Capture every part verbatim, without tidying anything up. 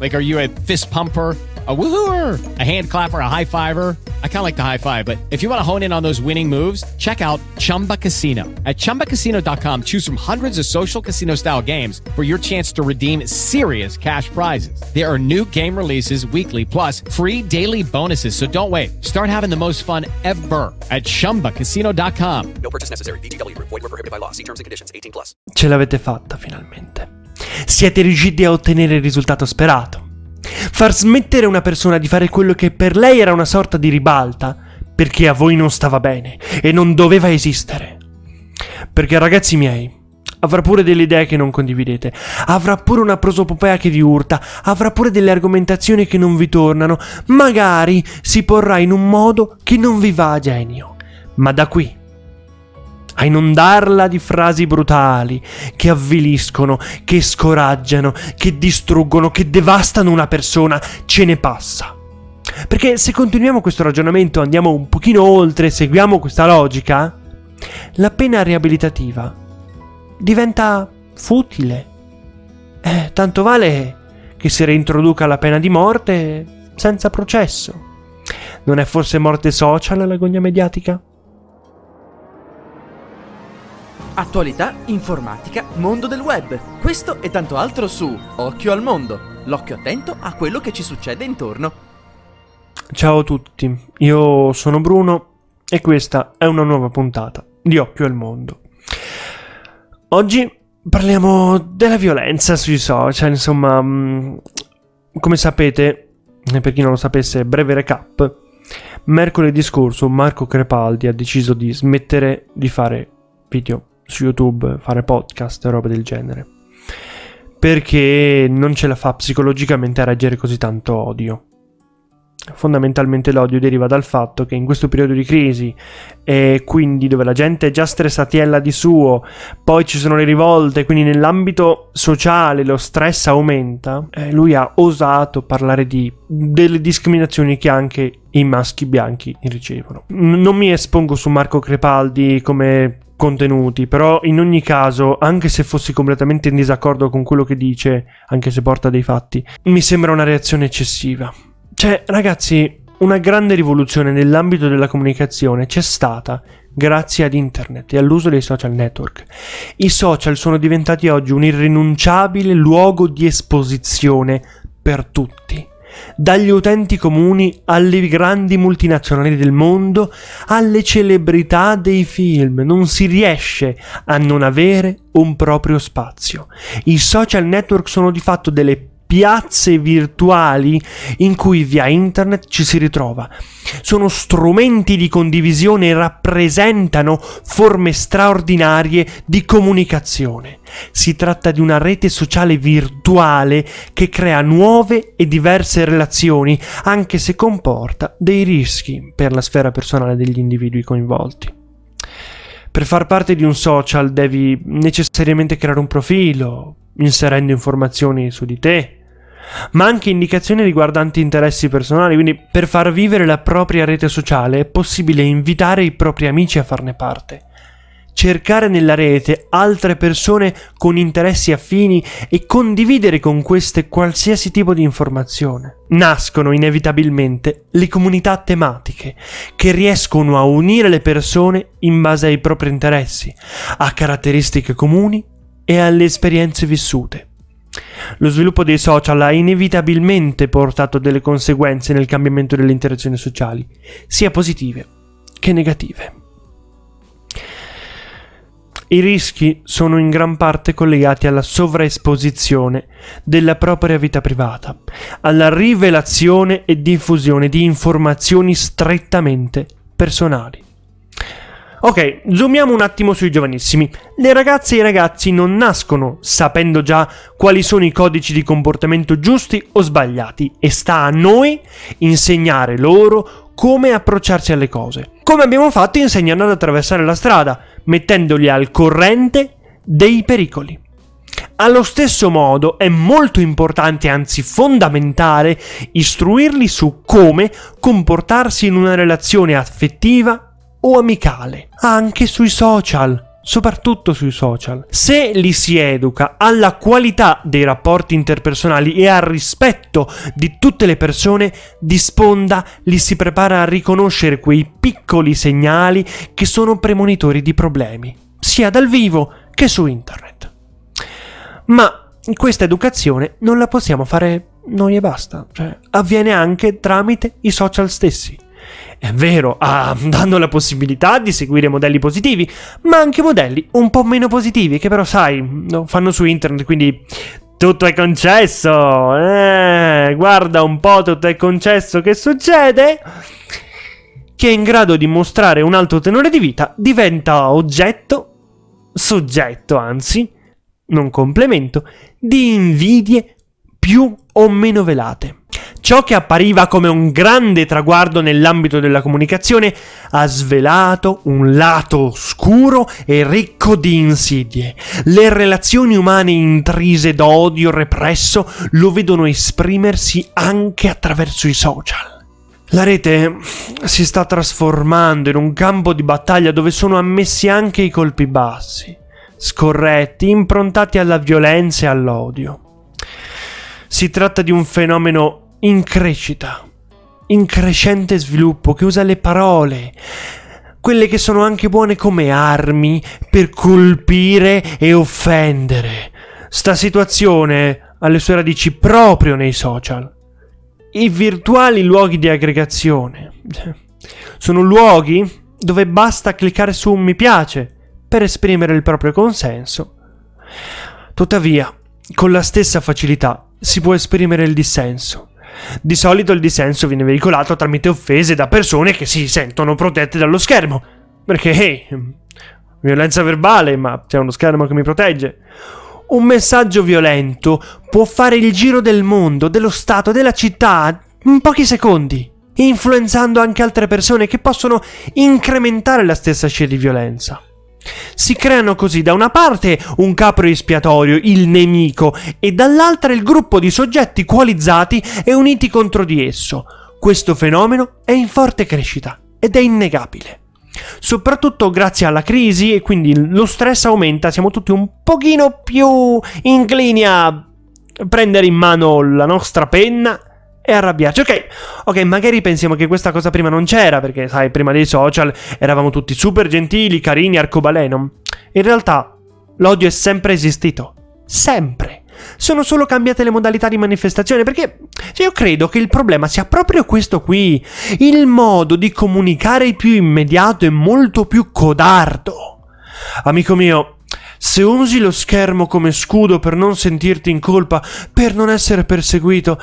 Like, are you a fist pumper? A woohooer, a hand clapper, a high fiver. I kind of like the high five, but if you want to hone in on those winning moves, check out Chumba Casino. At chumba casino dot com, choose from hundreds of social casino style games for your chance to redeem serious cash prizes. There are new game releases weekly, plus free daily bonuses. So don't wait. Start having the most fun ever at chumba casino dot com. No purchase necessary. V G W Group. Void where prohibited by law. See terms and conditions. eighteen plus. Ce l'avete fatta finalmente. Siete riusciti a ottenere il risultato sperato. Far smettere una persona di fare quello che per lei era una sorta di ribalta, perché a voi non stava bene e non doveva esistere. Perché, ragazzi miei, avrà pure delle idee che non condividete, avrà pure una prosopopea che vi urta, avrà pure delle argomentazioni che non vi tornano, magari si porrà in un modo che non vi va a genio. Ma da qui a inondarla di frasi brutali, che avviliscono, che scoraggiano, che distruggono, che devastano una persona, ce ne passa. Perché se continuiamo questo ragionamento, andiamo un pochino oltre, seguiamo questa logica, la pena riabilitativa diventa futile. Eh, tanto vale che si reintroduca la pena di morte senza processo. Non è forse morte social l'agonia mediatica? Attualità, informatica, mondo del web. Questo e tanto altro su Occhio al Mondo. L'occhio attento a quello che ci succede intorno. Ciao a tutti, io sono Bruno e questa è una nuova puntata di Occhio al Mondo. Oggi parliamo della violenza sui social, insomma, come sapete, per chi non lo sapesse, breve recap. Mercoledì scorso Marco Crepaldi ha deciso di smettere di fare video su YouTube, fare podcast e roba del genere, perché non ce la fa psicologicamente a reggere così tanto odio. Fondamentalmente l'odio deriva dal fatto che in questo periodo di crisi, e quindi dove la gente è già stressatiella di suo, poi ci sono le rivolte, quindi nell'ambito sociale lo stress aumenta, eh, lui ha osato parlare di delle discriminazioni che anche i maschi bianchi ricevono. N- non mi espongo su Marco Crepaldi come contenuti, però in ogni caso, anche se fossi completamente in disaccordo con quello che dice, anche se porta dei fatti, mi sembra una reazione eccessiva. Cioè, ragazzi, una grande rivoluzione nell'ambito della comunicazione c'è stata grazie ad internet e all'uso dei social network. I social sono diventati oggi un irrinunciabile luogo di esposizione per tutti, dagli utenti comuni alle grandi multinazionali del mondo, alle celebrità dei film. Non si riesce a non avere un proprio spazio. I social network sono di fatto delle piazze virtuali in cui via internet ci si ritrova. Sono strumenti di condivisione e rappresentano forme straordinarie di comunicazione. Si tratta di una rete sociale virtuale che crea nuove e diverse relazioni, anche se comporta dei rischi per la sfera personale degli individui coinvolti. Per far parte di un social devi necessariamente creare un profilo, inserendo informazioni su di te, ma anche indicazioni riguardanti interessi personali. Quindi, per far vivere la propria rete sociale è possibile invitare i propri amici a farne parte, cercare nella rete altre persone con interessi affini e condividere con queste qualsiasi tipo di informazione. Nascono inevitabilmente le comunità tematiche, che riescono a unire le persone in base ai propri interessi, a caratteristiche comuni e alle esperienze vissute. Lo sviluppo dei social ha inevitabilmente portato delle conseguenze nel cambiamento delle interazioni sociali, sia positive che negative. I rischi sono in gran parte collegati alla sovraesposizione della propria vita privata, alla rivelazione e diffusione di informazioni strettamente personali. Ok, zoomiamo un attimo sui giovanissimi. Le ragazze e i ragazzi non nascono sapendo già quali sono i codici di comportamento giusti o sbagliati, e sta a noi insegnare loro come approcciarsi alle cose, come abbiamo fatto insegnando ad attraversare la strada, mettendoli al corrente dei pericoli. Allo stesso modo è molto importante, anzi fondamentale, istruirli su come comportarsi in una relazione affettiva o amicale, anche sui social, soprattutto sui social. Se li si educa alla qualità dei rapporti interpersonali e al rispetto di tutte le persone, di sponda li si prepara a riconoscere quei piccoli segnali che sono premonitori di problemi, sia dal vivo che su internet. Ma questa educazione non la possiamo fare noi e basta, cioè, avviene anche tramite i social stessi. È vero, ah, danno la possibilità di seguire modelli positivi, ma anche modelli un po' meno positivi, che però, sai, fanno su internet, quindi tutto è concesso. Eh, guarda un po', tutto è concesso, che succede? Chi è in grado di mostrare un alto tenore di vita diventa oggetto, soggetto anzi, non complemento, di invidie più o meno velate. Ciò che appariva come un grande traguardo nell'ambito della comunicazione ha svelato un lato oscuro e ricco di insidie. Le relazioni umane intrise d'odio represso lo vedono esprimersi anche attraverso i social. La rete si sta trasformando in un campo di battaglia dove sono ammessi anche i colpi bassi, scorretti, improntati alla violenza e all'odio. Si tratta di un fenomeno in crescita, in crescente sviluppo, che usa le parole, quelle che sono anche buone, come armi per colpire e offendere. Sta situazione ha le sue radici proprio nei social. I virtuali luoghi di aggregazione sono luoghi dove basta cliccare su un mi piace per esprimere il proprio consenso. Tuttavia, con la stessa facilità si può esprimere il dissenso. Di solito il dissenso viene veicolato tramite offese da persone che si sentono protette dallo schermo, perché hey, violenza verbale, ma c'è uno schermo che mi protegge. Un messaggio violento può fare il giro del mondo, dello stato, della città in pochi secondi, influenzando anche altre persone che possono incrementare la stessa scia di violenza. Si creano così da una parte un capro espiatorio, il nemico, e dall'altra il gruppo di soggetti coalizzati e uniti contro di esso. Questo fenomeno è in forte crescita ed è innegabile, soprattutto grazie alla crisi, e quindi lo stress aumenta, siamo tutti un pochino più inclini a prendere in mano la nostra penna e arrabbiarci. Ok, ok, magari pensiamo che questa cosa prima non c'era, perché sai, prima dei social eravamo tutti super gentili, carini, arcobaleno. In realtà l'odio è sempre esistito, sempre. Sono solo cambiate le modalità di manifestazione, perché io credo che il problema sia proprio questo qui, il modo di comunicare più immediato e molto più codardo. Amico mio, se usi lo schermo come scudo per non sentirti in colpa, per non essere perseguito,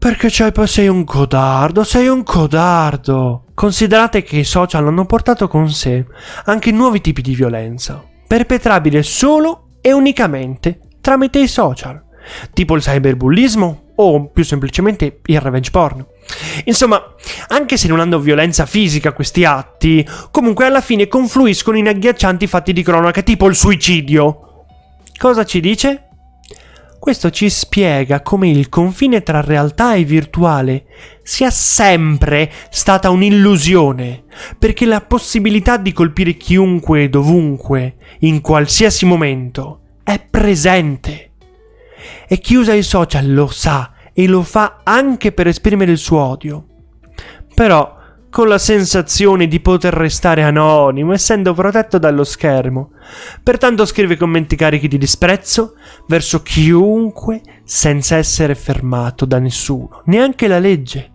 perché cioè poi sei un codardo, sei un codardo. Considerate che i social hanno portato con sé anche nuovi tipi di violenza, perpetrabile solo e unicamente tramite i social, tipo il cyberbullismo o più semplicemente il revenge porn. Insomma, anche se non hanno violenza fisica questi atti, comunque alla fine confluiscono in agghiaccianti fatti di cronaca, tipo il suicidio. Cosa ci dice? Questo ci spiega come il confine tra realtà e virtuale sia sempre stata un'illusione, perché la possibilità di colpire chiunque e dovunque, in qualsiasi momento, è presente. E chi usa i social lo sa, e lo fa anche per esprimere il suo odio, però con la sensazione di poter restare anonimo, essendo protetto dallo schermo. Pertanto scrive commenti carichi di disprezzo verso chiunque, senza essere fermato da nessuno, neanche la legge,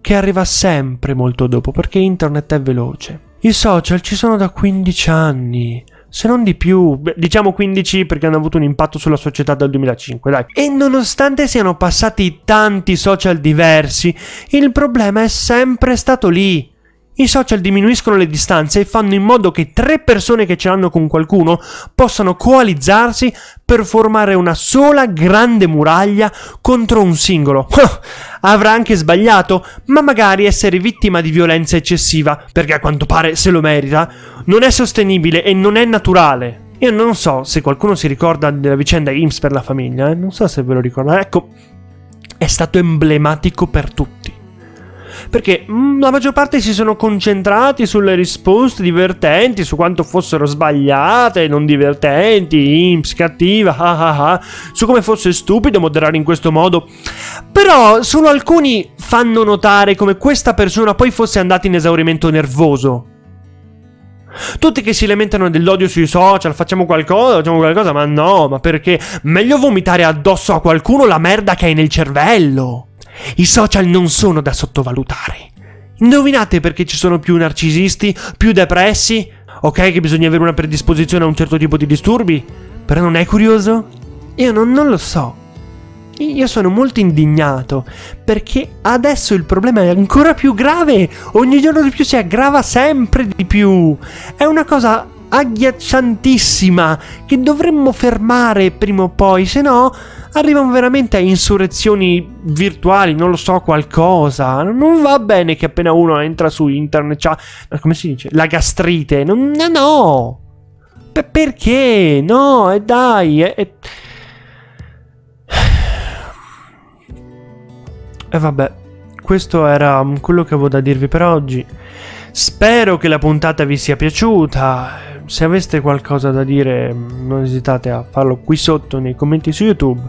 che arriva sempre molto dopo, perché internet è veloce. I social ci sono da quindici anni, se non di più, diciamo quindici, perché hanno avuto un impatto sulla società dal duemilacinque, dai. E nonostante siano passati tanti social diversi, il problema è sempre stato lì. I social diminuiscono le distanze e fanno in modo che tre persone che ce l'hanno con qualcuno possano coalizzarsi per formare una sola grande muraglia contro un singolo. Avrà anche sbagliato, ma magari essere vittima di violenza eccessiva, perché a quanto pare se lo merita, non è sostenibile e non è naturale. Io non so se qualcuno si ricorda della vicenda I N P S per la famiglia, eh? Non so se ve lo ricordate. Ecco, è stato emblematico per tutti. perché mh, la maggior parte si sono concentrati sulle risposte divertenti, su quanto fossero sbagliate, non divertenti, imps, cattiva, ah ah ah, su come fosse stupido moderare in questo modo. Però solo alcuni fanno notare come questa persona poi fosse andata in esaurimento nervoso. Tutti che si lamentano dell'odio sui social, facciamo qualcosa, facciamo qualcosa, ma no, ma perché? Meglio vomitare addosso a qualcuno la merda che hai nel cervello. I social non sono da sottovalutare. Indovinate perché ci sono più narcisisti, più depressi? Ok che bisogna avere una predisposizione a un certo tipo di disturbi, però non è curioso? Io non, non lo so. Io sono molto indignato, perché adesso il problema è ancora più grave, ogni giorno di più si aggrava sempre di più. È una cosa agghiacciantissima, che dovremmo fermare prima o poi, se no arrivano veramente a insurrezioni virtuali, non lo so, qualcosa. Non va bene che appena uno entra su internet c'ha, come si dice, la gastrite, non, no, no. P- perché? No, e eh dai, eh, eh. E vabbè, questo era quello che avevo da dirvi per oggi. Spero che la puntata vi sia piaciuta. Se aveste qualcosa da dire, non esitate a farlo qui sotto nei commenti su YouTube.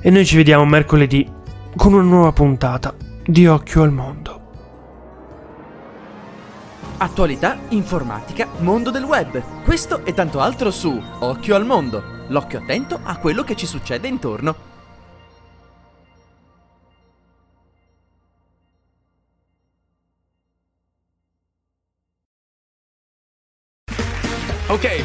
E noi ci vediamo mercoledì con una nuova puntata di Occhio al Mondo. Attualità, informatica, mondo del web. Questo e tanto altro su Occhio al Mondo. L'occhio attento a quello che ci succede intorno. Okay,